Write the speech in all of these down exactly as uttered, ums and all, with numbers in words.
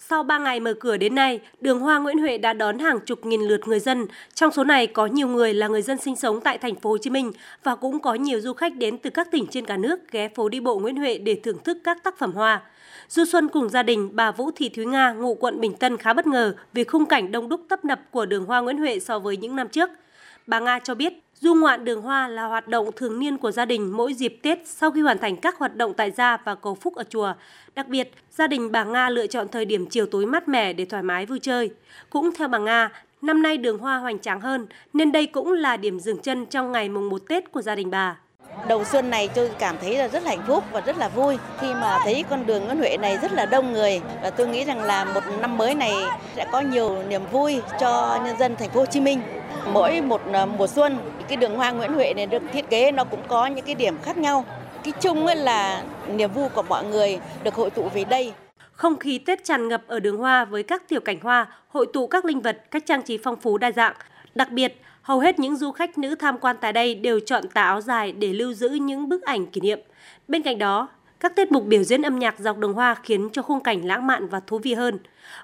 Sau ba ngày mở cửa đến nay, đường hoa Nguyễn Huệ đã đón hàng chục nghìn lượt người dân. Trong số này có nhiều người là người dân sinh sống tại thành phố Hồ Chí Minh và cũng có nhiều du khách đến từ các tỉnh trên cả nước ghé phố đi bộ Nguyễn Huệ để thưởng thức các tác phẩm hoa. Du xuân cùng gia đình, bà Vũ Thị Thúy Nga, ngụ quận Bình Tân khá bất ngờ vì khung cảnh đông đúc tấp nập của đường hoa Nguyễn Huệ so với những năm trước. Bà Nga cho biết, du ngoạn đường hoa là hoạt động thường niên của gia đình mỗi dịp Tết sau khi hoàn thành các hoạt động tại gia và cầu phúc ở chùa. Đặc biệt, gia đình bà Nga lựa chọn thời điểm chiều tối mát mẻ để thoải mái vui chơi. Cũng theo bà Nga, năm nay đường hoa hoành tráng hơn nên đây cũng là điểm dừng chân trong ngày mùng một Tết của gia đình bà. Đầu xuân này tôi cảm thấy là rất là hạnh phúc và rất là vui khi mà thấy con đường Nguyễn Huệ này rất là đông người, và tôi nghĩ rằng là một năm mới này sẽ có nhiều niềm vui cho nhân dân thành phố Hồ Chí Minh. Mỗi một mùa xuân, cái đường hoa Nguyễn Huệ này được thiết kế nó cũng có những cái điểm khác nhau. Cái chung là niềm vui của mọi người được hội tụ về đây. Không khí Tết tràn ngập ở đường hoa với các tiểu cảnh hoa, hội tụ các linh vật, các trang trí phong phú đa dạng. Đặc biệt, hầu hết những du khách nữ tham quan tại đây đều chọn tà áo dài để lưu giữ những bức ảnh kỷ niệm. Bên cạnh đó, các tiết mục biểu diễn âm nhạc dọc đường hoa khiến cho khung cảnh lãng mạn và thú vị hơn.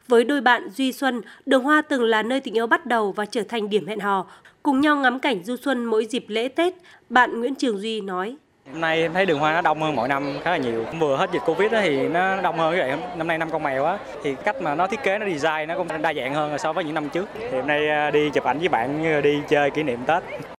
Với đôi bạn Duy Xuân, đường hoa từng là nơi tình yêu bắt đầu và trở thành điểm hẹn hò. Cùng nhau ngắm cảnh du xuân mỗi dịp lễ Tết, bạn Nguyễn Trường Duy nói. Hôm nay em thấy đường hoa nó đông hơn mọi năm khá là nhiều. Vừa hết dịch Covid đó thì nó đông hơn vậy. Năm nay năm con mèo á, thì cách mà nó thiết kế, nó design nó cũng đa dạng hơn so với những năm trước. Thì hôm nay đi chụp ảnh với bạn đi chơi kỷ niệm Tết.